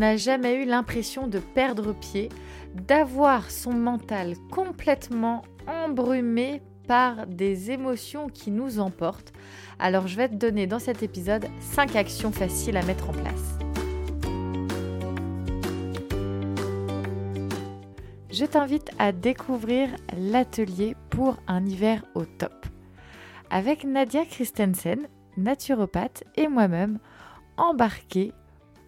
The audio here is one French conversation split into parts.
n'a jamais eu l'impression de perdre pied, d'avoir son mental complètement embrumé par des émotions qui nous emportent. Alors je vais te donner dans cet épisode 5 actions faciles à mettre en place. Je t'invite à découvrir l'atelier pour un hiver au top. Avec Nadia Christensen, naturopathe, et moi-même, embarqués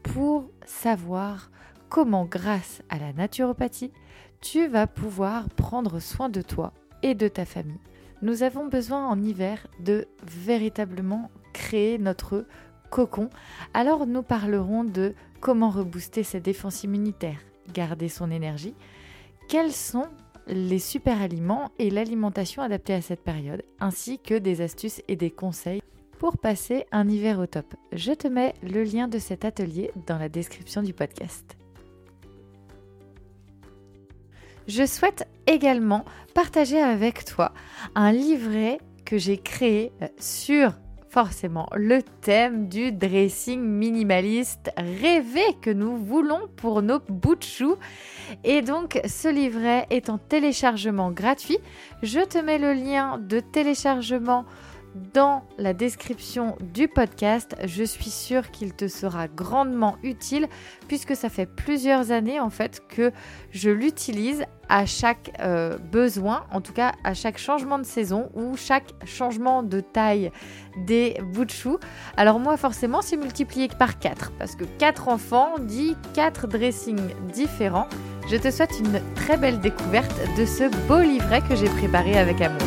pour savoir comment, grâce à la naturopathie, tu vas pouvoir prendre soin de toi et de ta famille. Nous avons besoin en hiver de véritablement créer notre cocon. Alors nous parlerons de comment rebooster ses défenses immunitaires, garder son énergie. Quels sont les super aliments et l'alimentation adaptée à cette période, ainsi que des astuces et des conseils pour passer un hiver au top. Je te mets le lien de cet atelier dans la description du podcast. Je souhaite également partager avec toi un livret que j'ai créé sur forcément le thème du dressing minimaliste rêvé que nous voulons pour nos bouts de choux. Et donc ce livret est en téléchargement gratuit. Je te mets le lien de téléchargement dans la description du podcast, je suis sûre qu'il te sera grandement utile puisque ça fait plusieurs années en fait que je l'utilise à chaque besoin, en tout cas à chaque changement de saison ou chaque changement de taille des bouts de choux. Alors moi forcément c'est multiplié par 4 parce que 4 enfants dit 4 dressings différents. Je te souhaite une très belle découverte de ce beau livret que j'ai préparé avec amour.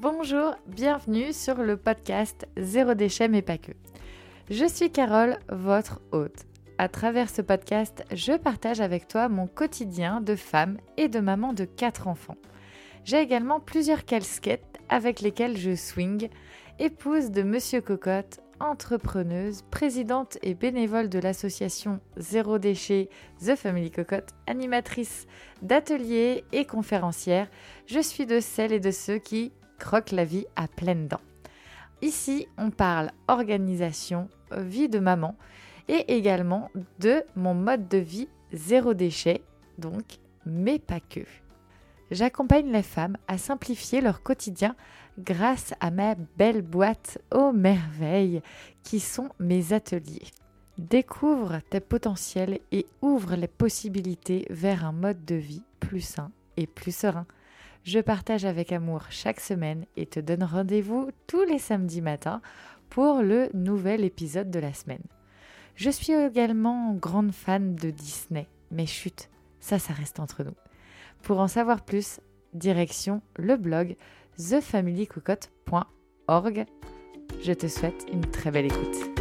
Bonjour, bienvenue sur le podcast Zéro déchet mais pas que. Je suis Carole, votre hôte. À travers ce podcast, je partage avec toi mon quotidien de femme et de maman de 4 enfants. J'ai également plusieurs casquettes avec lesquelles je swing, épouse de Monsieur Cocotte, entrepreneuse, présidente et bénévole de l'association Zéro Déchet, The Family Cocotte, animatrice d'ateliers et conférencière. Je suis de celles et de ceux qui croque la vie à pleines dents. Ici, on parle organisation, vie de maman et également de mon mode de vie zéro déchet, donc, mais pas que. J'accompagne les femmes à simplifier leur quotidien grâce à ma belle boîte aux merveilles qui sont mes ateliers. Découvre tes potentiels et ouvre les possibilités vers un mode de vie plus sain et plus serein. Je partage avec amour chaque semaine et te donne rendez-vous tous les samedis matins pour le nouvel épisode de la semaine. Je suis également grande fan de Disney, mais chut, ça reste entre nous. Pour en savoir plus, direction le blog thefamilycocotte.org. Je te souhaite une très belle écoute.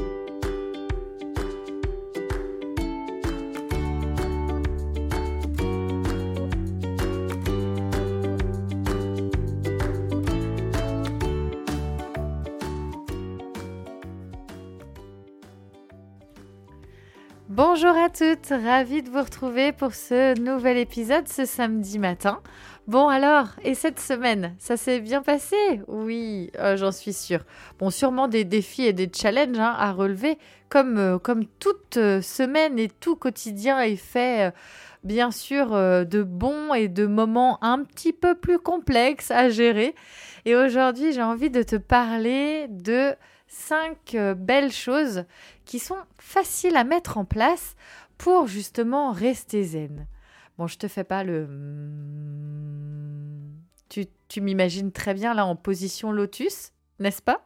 Bonjour à toutes, ravie de vous retrouver pour ce nouvel épisode ce samedi matin. Bon alors, et cette semaine, ça s'est bien passé ? Oui, j'en suis sûre. Bon, sûrement des défis et des challenges à relever, comme toute semaine et tout quotidien est fait, bien sûr, de bons et de moments un petit peu plus complexes à gérer. Et aujourd'hui, j'ai envie de te parler de 5 belles choses qui sont faciles à mettre en place pour justement rester zen. Bon, je te fais pas le... Tu m'imagines très bien là en position lotus, n'est-ce pas ?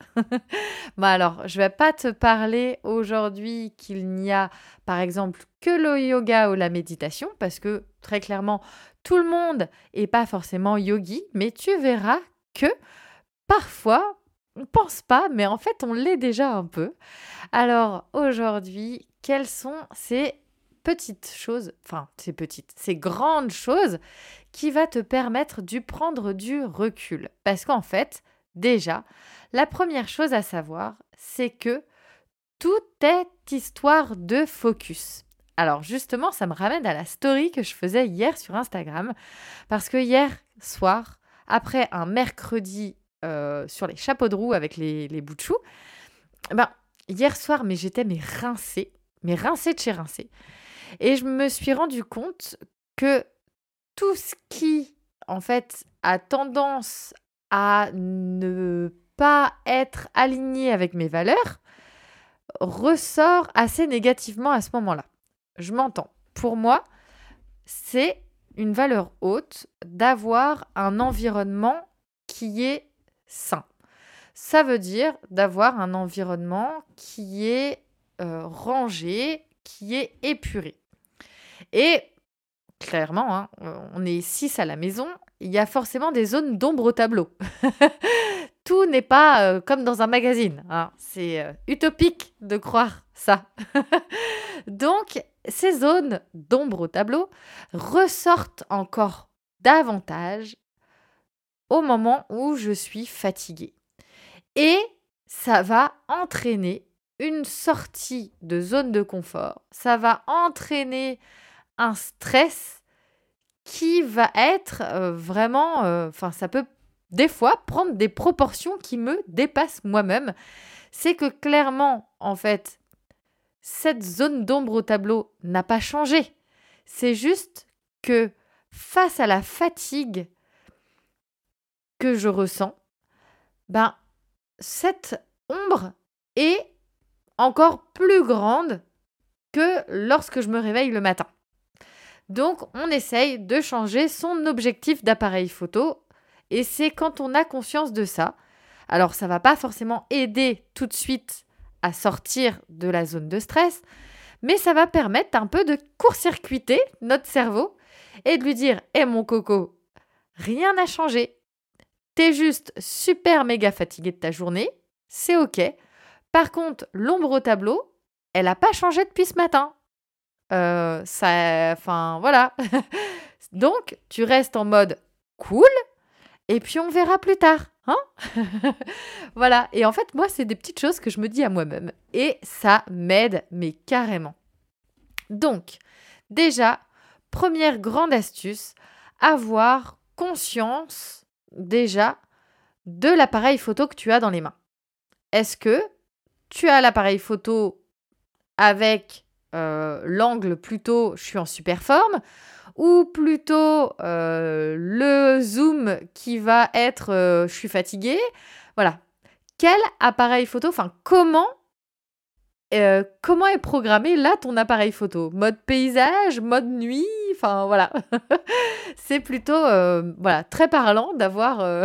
Bon alors, je vais pas te parler aujourd'hui qu'il n'y a par exemple que le yoga ou la méditation parce que très clairement, tout le monde est pas forcément yogi, mais tu verras que parfois... on ne pense pas, mais en fait, on l'est déjà un peu. Alors, aujourd'hui, quelles sont ces petites choses, enfin, ces grandes choses qui vont te permettre de prendre du recul ? Parce qu'en fait, déjà, la première chose à savoir, c'est que tout est histoire de focus. Alors justement, ça me ramène à la story que je faisais hier sur Instagram, parce que hier soir, après un mercredi sur les chapeaux de roue avec les bouts de choux, ben, hier soir, mais j'étais rincée de chez rincée. Et je me suis rendu compte que tout ce qui, en fait, a tendance à ne pas être aligné avec mes valeurs ressort assez négativement à ce moment-là. Je m'entends. Pour moi, c'est une valeur haute d'avoir un environnement qui est sain. Ça veut dire d'avoir un environnement qui est rangé, qui est épuré. Et clairement, hein, on est 6 à la maison, il y a forcément des zones d'ombre au tableau. Tout n'est pas comme dans un magazine. Hein. C'est utopique de croire ça. Donc, ces zones d'ombre au tableau ressortent encore davantage au moment où je suis fatiguée. Et ça va entraîner une sortie de zone de confort. Ça va entraîner un stress qui va être vraiment... ça peut des fois prendre des proportions qui me dépassent moi-même. C'est que clairement, en fait, cette zone d'ombre au tableau n'a pas changé. C'est juste que face à la fatigue que je ressens, ben, cette ombre est encore plus grande que lorsque je me réveille le matin. Donc, on essaye de changer son objectif d'appareil photo. Et c'est quand on a conscience de ça. Alors, ça ne va pas forcément aider tout de suite à sortir de la zone de stress, mais ça va permettre un peu de court-circuiter notre cerveau et de lui dire « Eh mon coco, rien n'a changé. T'es juste super méga fatigué de ta journée, c'est ok. Par contre, l'ombre au tableau, elle n'a pas changé depuis ce matin. Voilà. Donc, tu restes en mode cool. Et puis, on verra plus tard. Hein voilà. Et en fait, moi, c'est des petites choses que je me dis à moi-même. Et ça m'aide, mais carrément. Donc, déjà, première grande astuce, avoir conscience déjà de l'appareil photo que tu as dans les mains. Est-ce que tu as l'appareil photo avec l'angle plutôt « je suis en super forme » ou plutôt le zoom qui va être « je suis fatiguée ». Voilà. Quel appareil photo, comment est programmé là ton appareil photo ? Mode paysage, mode nuit, voilà. C'est plutôt très parlant d'avoir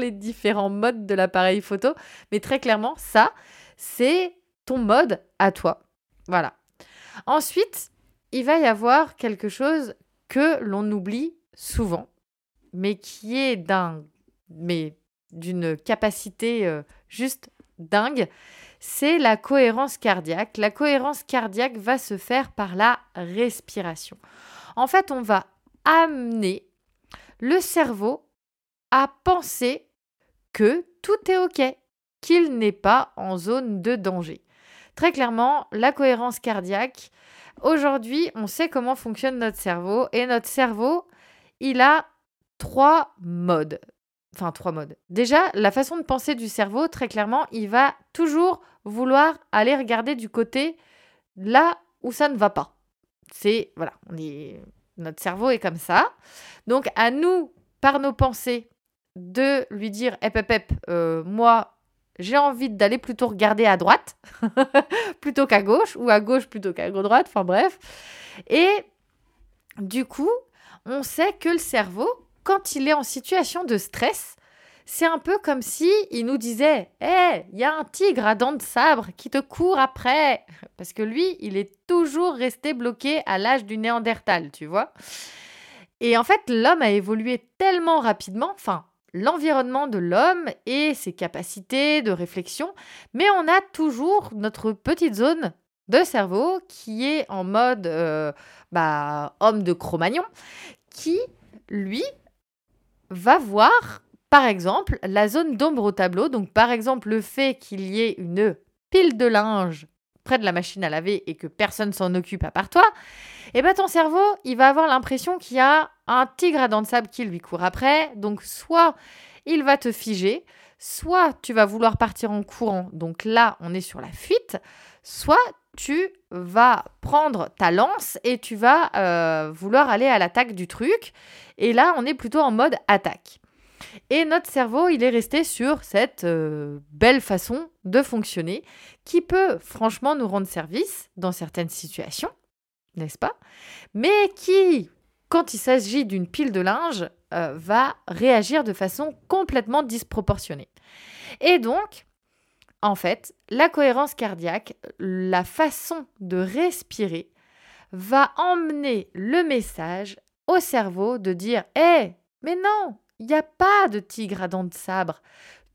les différents modes de l'appareil photo. Mais très clairement, ça, c'est ton mode à toi. Voilà. Ensuite, il va y avoir quelque chose que l'on oublie souvent, mais qui est d'une capacité juste dingue, c'est la cohérence cardiaque. La cohérence cardiaque va se faire par la respiration. En fait, on va amener le cerveau à penser que tout est OK, qu'il n'est pas en zone de danger. Très clairement, la cohérence cardiaque, aujourd'hui, on sait comment fonctionne notre cerveau. Et notre cerveau, il a 3 modes. Déjà, la façon de penser du cerveau, très clairement, il va toujours vouloir aller regarder du côté là où ça ne va pas. Notre cerveau est comme ça. Donc, à nous, par nos pensées, de lui dire « moi, j'ai envie d'aller plutôt regarder à droite plutôt qu'à gauche ou à gauche plutôt qu'à droite. » Et du coup, on sait que le cerveau, quand il est en situation de stress, c'est un peu comme si il nous disait « Hey, il y a un tigre à dents de sabre qui te court après !» Parce que lui, il est toujours resté bloqué à l'âge du Néandertal, tu vois. Et en fait, l'homme a évolué tellement rapidement, l'environnement de l'homme et ses capacités de réflexion, mais on a toujours notre petite zone de cerveau qui est en mode homme de Cro-Magnon, qui, lui, va voir, par exemple, la zone d'ombre au tableau, donc par exemple le fait qu'il y ait une pile de linge près de la machine à laver et que personne s'en occupe à part toi, et ben ton cerveau, il va avoir l'impression qu'il y a un tigre à dents de sable qui lui court après. Donc soit il va te figer, soit tu vas vouloir partir en courant, donc là on est sur la fuite, soit tu vas prendre ta lance et tu vas vouloir aller à l'attaque du truc, et là on est plutôt en mode attaque. Et notre cerveau, il est resté sur cette belle façon de fonctionner qui peut franchement nous rendre service dans certaines situations, n'est-ce pas ? Mais qui, quand il s'agit d'une pile de linge, va réagir de façon complètement disproportionnée. Et donc, en fait, la cohérence cardiaque, la façon de respirer, va emmener le message au cerveau de dire « Hey, mais non !» Il n'y a pas de tigre à dents de sabre.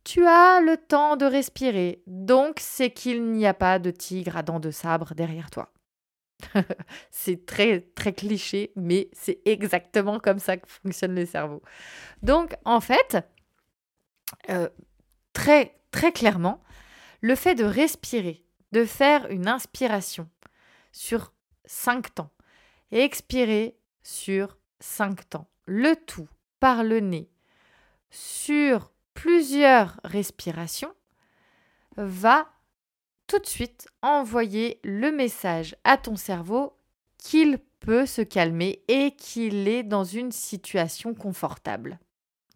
Tu as le temps de respirer. Donc, c'est qu'il n'y a pas de tigre à dents de sabre derrière toi. C'est très, très cliché, mais c'est exactement comme ça que fonctionne le cerveau. Donc, en fait, très, très clairement, le fait de respirer, de faire une inspiration sur 5 temps et expirer sur 5 temps, le tout par le nez, sur plusieurs respirations, va tout de suite envoyer le message à ton cerveau qu'il peut se calmer et qu'il est dans une situation confortable.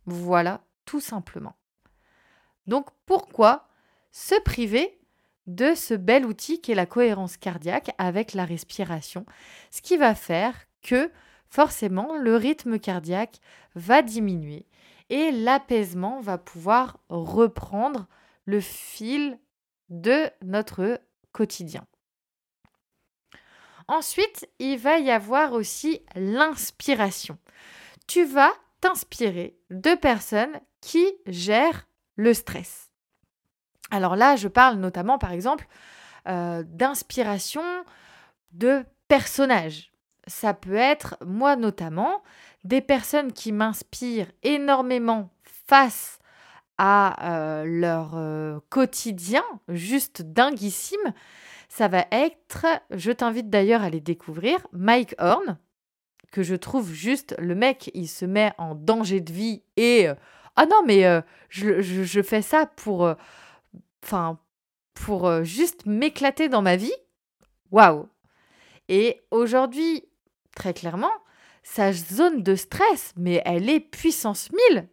Voilà, tout simplement. Donc pourquoi se priver de ce bel outil qu'est la cohérence cardiaque avec la respiration, ce qui va faire que forcément, le rythme cardiaque va diminuer et l'apaisement va pouvoir reprendre le fil de notre quotidien. Ensuite, il va y avoir aussi l'inspiration. Tu vas t'inspirer de personnes qui gèrent le stress. Alors là, je parle notamment, par exemple, d'inspiration de personnages. Ça peut être, moi notamment, des personnes qui m'inspirent énormément face à leur quotidien, juste dinguissime. Ça va être, je t'invite d'ailleurs à les découvrir, Mike Horn, que je trouve juste, le mec, il se met en danger de vie et je fais ça pour juste m'éclater dans ma vie. Waouh! Et aujourd'hui, très clairement, sa zone de stress, mais elle est puissance 1000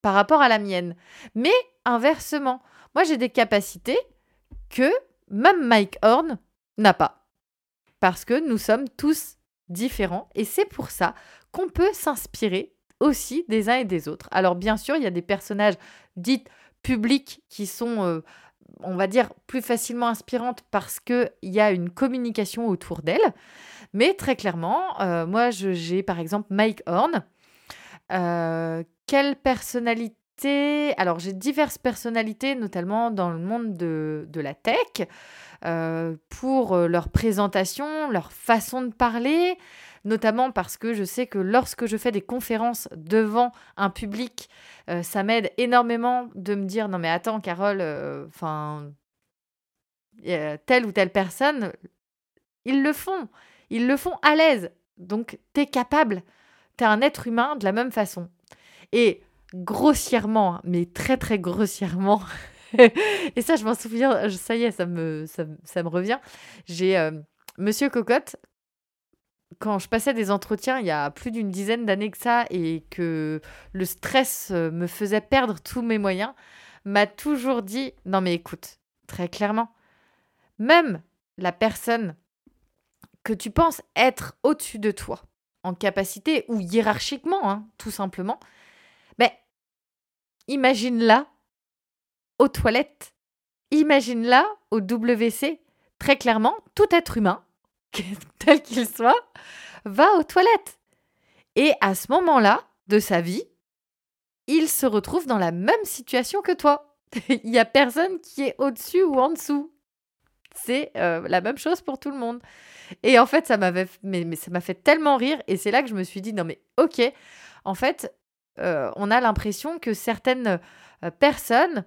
par rapport à la mienne. Mais inversement, moi j'ai des capacités que même Mike Horn n'a pas. Parce que nous sommes tous différents et c'est pour ça qu'on peut s'inspirer aussi des uns et des autres. Alors bien sûr, il y a des personnages dits publics qui sont... on va dire, plus facilement inspirante parce qu'il y a une communication autour d'elle. Mais très clairement, moi, j'ai par exemple Mike Horn. Quelle personnalité ? Alors, j'ai diverses personnalités, notamment dans le monde de la tech, pour leur présentation, leur façon de parler, notamment parce que je sais que lorsque je fais des conférences devant un public, ça m'aide énormément de me dire « Non mais attends, Carole, telle ou telle personne, ils le font à l'aise. Donc, t'es capable, t'es un être humain de la même façon. » Et grossièrement, mais très très grossièrement, et ça je m'en souviens, ça y est, ça me revient, j'ai Monsieur Cocotte. Quand je passais des entretiens il y a plus d'une dizaine d'années que ça et que le stress me faisait perdre tous mes moyens, m'a toujours dit « Non mais écoute, très clairement, même la personne que tu penses être au-dessus de toi, en capacité ou hiérarchiquement, tout simplement, imagine-la aux toilettes, imagine-la au WC. Très clairement, tout être humain, tel qu'il soit, va aux toilettes. Et à ce moment-là de sa vie, il se retrouve dans la même situation que toi. Il n'y a personne qui est au-dessus ou en dessous. C'est la même chose pour tout le monde. Et en fait, ça m'a fait tellement rire. Et c'est là que je me suis dit, non mais ok, en fait, on a l'impression que certaines personnes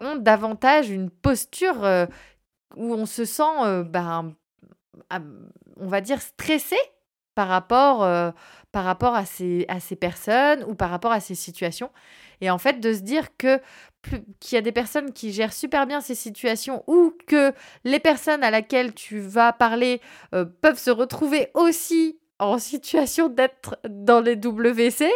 ont davantage une posture où on se sent, on va dire, stressé par rapport à ces personnes ou par rapport à ces situations. Et en fait, de se dire qu'il y a des personnes qui gèrent super bien ces situations ou que les personnes à laquelle tu vas parler peuvent se retrouver aussi en situation d'être dans les WC,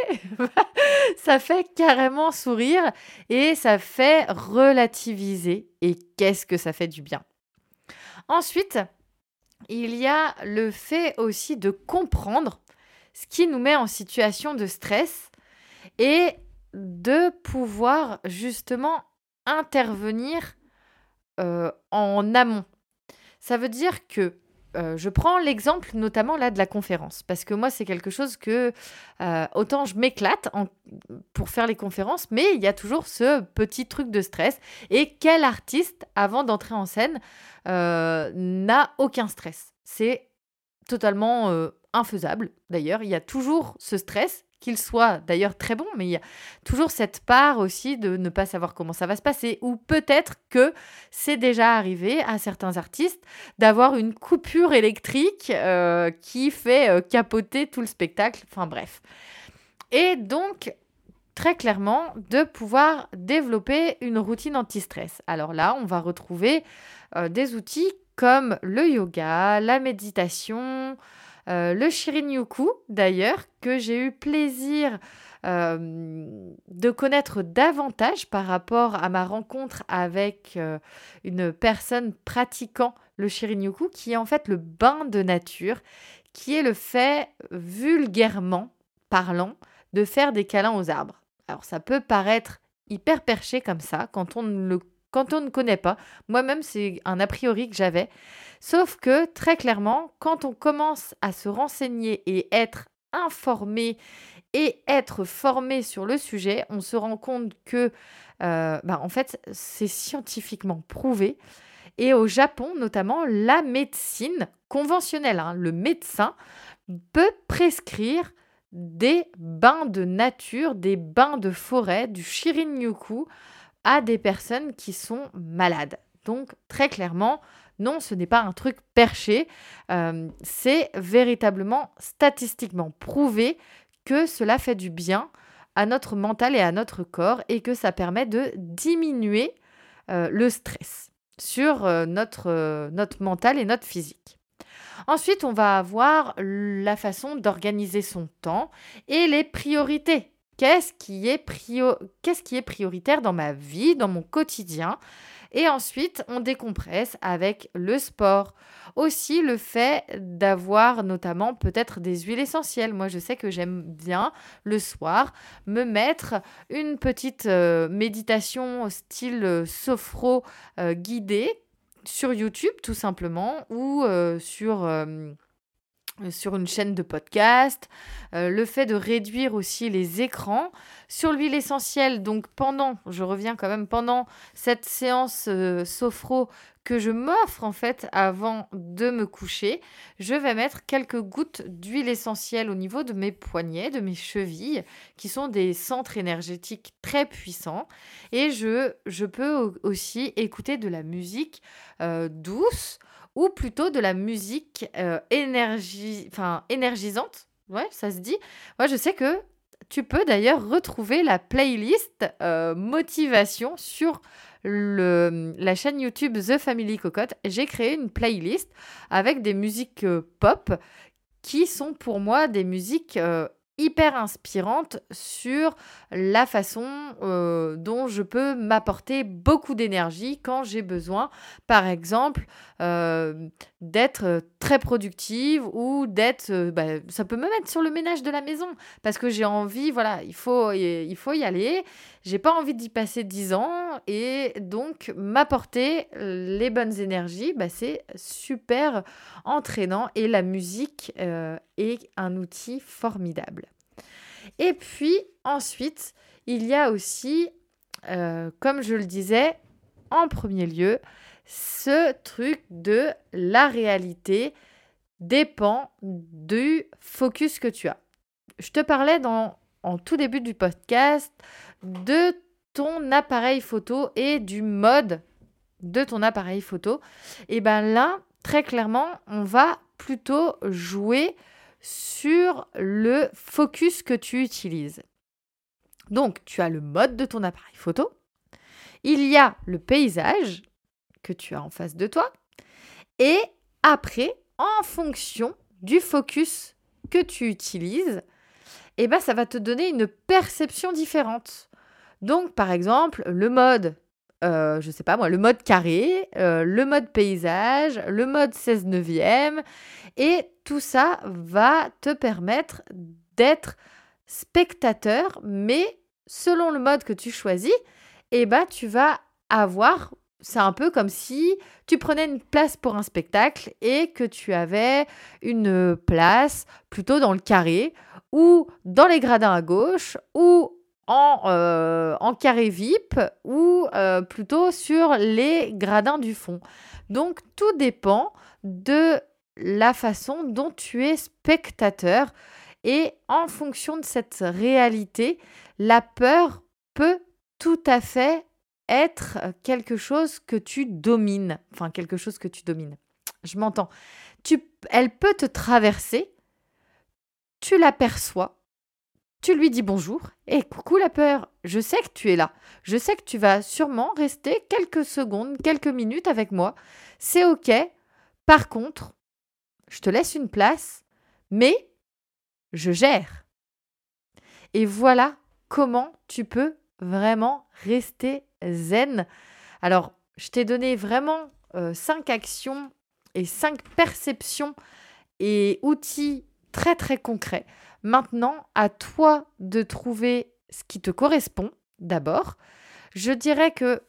ça fait carrément sourire et ça fait relativiser. Et qu'est-ce que ça fait du bien. Ensuite, il y a le fait aussi de comprendre ce qui nous met en situation de stress et de pouvoir justement intervenir en amont. Ça veut dire que je prends l'exemple notamment là de la conférence, parce que moi c'est quelque chose que autant je m'éclate pour faire les conférences, mais il y a toujours ce petit truc de stress. Et quel artiste avant d'entrer en scène n'a aucun stress? C'est totalement infaisable. D'ailleurs, il y a toujours ce stress, qu'il soit d'ailleurs très bon, mais il y a toujours cette part aussi de ne pas savoir comment ça va se passer, ou peut-être que c'est déjà arrivé à certains artistes d'avoir une coupure électrique qui fait capoter tout le spectacle, enfin bref. Et donc, très clairement, de pouvoir développer une routine anti-stress. Alors là, on va retrouver des outils comme le yoga, la méditation, le Shinrin-yoku, d'ailleurs, que j'ai eu plaisir de connaître davantage par rapport à ma rencontre avec une personne pratiquant le Shinrin-yoku, qui est en fait le bain de nature, qui est le fait, vulgairement parlant, de faire des câlins aux arbres. Alors, ça peut paraître hyper perché comme ça, quand on ne connaît pas. Moi-même, c'est un a priori que j'avais. Sauf que, très clairement, quand on commence à se renseigner et être informé et être formé sur le sujet, on se rend compte que, en fait, c'est scientifiquement prouvé. Et au Japon, notamment, la médecine conventionnelle, le médecin peut prescrire des bains de nature, des bains de forêt, du Shinrin-yoku, à des personnes qui sont malades. Donc, très clairement, non, ce n'est pas un truc perché. C'est véritablement statistiquement prouvé que cela fait du bien à notre mental et à notre corps et que ça permet de diminuer le stress sur notre mental et notre physique. Ensuite, on va avoir la façon d'organiser son temps et les priorités. Qu'est-ce qui est prioritaire dans ma vie, dans mon quotidien? Et ensuite, on décompresse avec le sport. Aussi, le fait d'avoir notamment peut-être des huiles essentielles. Moi, je sais que j'aime bien, le soir, me mettre une petite méditation style sophro guidée sur YouTube, tout simplement, ou sur une chaîne de podcast, le fait de réduire aussi les écrans. Sur l'huile essentielle, donc pendant cette séance sophro que je m'offre en fait avant de me coucher, je vais mettre quelques gouttes d'huile essentielle au niveau de mes poignets, de mes chevilles, qui sont des centres énergétiques très puissants. Et je peux aussi écouter de la musique douce, ou plutôt de la musique énergisante. Ouais, ça se dit. Moi, je sais que tu peux d'ailleurs retrouver la playlist motivation sur la chaîne YouTube The Family Cocotte. J'ai créé une playlist avec des musiques pop qui sont pour moi des musiques hyper inspirante sur la façon dont je peux m'apporter beaucoup d'énergie quand j'ai besoin, par exemple, d'être très productive ou d'être... ça peut me mettre sur le ménage de la maison parce que j'ai envie, voilà, il faut y aller. J'ai pas envie d'y passer 10 ans et donc m'apporter les bonnes énergies, c'est super entraînant et la musique est un outil formidable. Et puis ensuite, il y a aussi, comme je le disais, en premier lieu, ce truc de la réalité dépend du focus que tu as. Je te parlais en tout début du podcast de ton appareil photo et du mode de ton appareil photo, et bien là, très clairement, on va plutôt jouer sur le focus que tu utilises. Donc, tu as le mode de ton appareil photo, il y a le paysage que tu as en face de toi, et après, en fonction du focus que tu utilises, eh ben, ça va te donner une perception différente. Donc, par exemple, le mode, le mode carré, le mode paysage, le mode 16/9, et tout ça va te permettre d'être spectateur, mais selon le mode que tu choisis, eh ben, tu vas avoir... C'est un peu comme si tu prenais une place pour un spectacle et que tu avais une place plutôt dans le carré ou dans les gradins à gauche ou en carré VIP ou plutôt sur les gradins du fond. Donc, tout dépend de la façon dont tu es spectateur et en fonction de cette réalité, la peur peut tout à fait être quelque chose que tu domines. Enfin, quelque chose que tu domines. Je m'entends. Elle peut te traverser, tu l'aperçois, tu lui dis bonjour, et coucou la peur, je sais que tu es là. Je sais que tu vas sûrement rester quelques secondes, quelques minutes avec moi. C'est OK. Par contre, je te laisse une place, mais je gère. Et voilà comment tu peux vraiment rester zen. Alors, je t'ai donné vraiment 5 actions et 5 perceptions et outils très très concrets. Maintenant, à toi de trouver ce qui te correspond d'abord. Je dirais que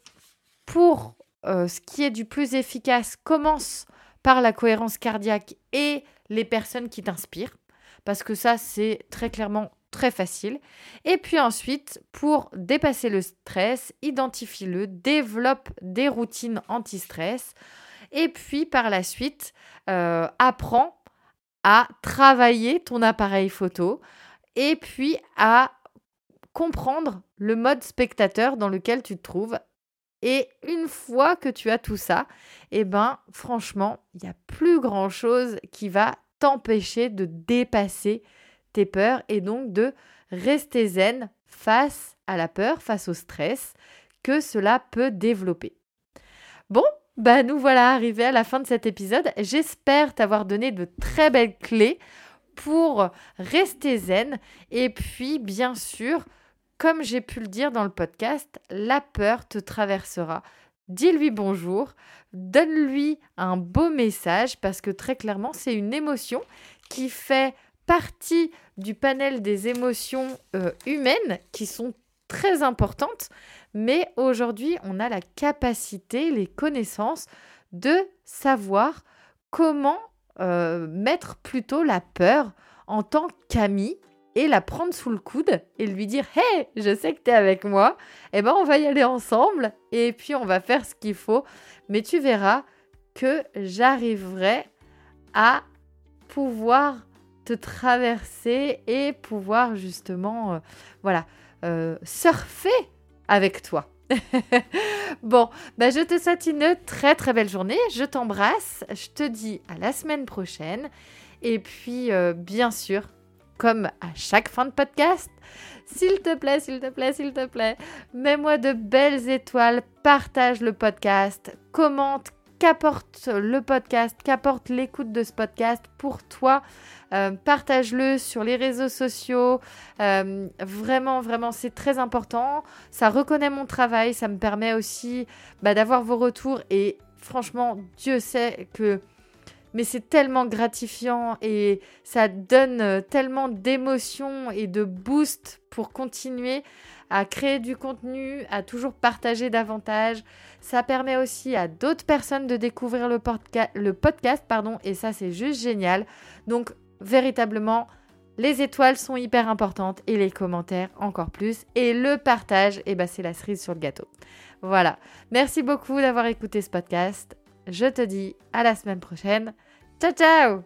pour ce qui est du plus efficace, commence par la cohérence cardiaque et les personnes qui t'inspirent, parce que ça, c'est très clairement très facile. Et puis ensuite, pour dépasser le stress, identifie-le, développe des routines anti-stress. Et puis par la suite, apprends à travailler ton appareil photo et puis à comprendre le mode spectateur dans lequel tu te trouves. Et une fois que tu as tout ça, eh ben, franchement, il n'y a plus grand-chose qui va t'empêcher de dépasser tes peurs et donc de rester zen face à la peur, face au stress que cela peut développer. Bon, nous voilà arrivés à la fin de cet épisode. J'espère t'avoir donné de très belles clés pour rester zen. Et puis, bien sûr, comme j'ai pu le dire dans le podcast, la peur te traversera. Dis-lui bonjour, donne-lui un beau message parce que très clairement, c'est une émotion qui fait partie du panel des émotions humaines qui sont très importantes, mais aujourd'hui, on a la capacité, les connaissances de savoir comment mettre plutôt la peur en tant qu'ami et la prendre sous le coude et lui dire « Hey, je sais que t'es avec moi, eh ben, on va y aller ensemble et puis on va faire ce qu'il faut. » Mais tu verras que j'arriverai à pouvoir te traverser et pouvoir justement, surfer avec toi. Bon, je te souhaite une très très belle journée. Je t'embrasse. Je te dis à la semaine prochaine. Et puis, bien sûr, comme à chaque fin de podcast, s'il te plaît, mets-moi de belles étoiles, partage le podcast, commente. Qu'apporte le podcast, qu'apporte l'écoute de ce podcast pour toi, partage-le sur les réseaux sociaux, vraiment c'est très important, ça reconnaît mon travail, ça me permet aussi d'avoir vos retours et franchement Dieu sait que c'est tellement gratifiant et ça donne tellement d'émotions et de boost pour continuer à créer du contenu, à toujours partager davantage. Ça permet aussi à d'autres personnes de découvrir le podcast, et ça, c'est juste génial. Donc, véritablement, les étoiles sont hyper importantes et les commentaires encore plus. Et le partage, c'est la cerise sur le gâteau. Voilà. Merci beaucoup d'avoir écouté ce podcast. Je te dis à la semaine prochaine. Ciao, ciao!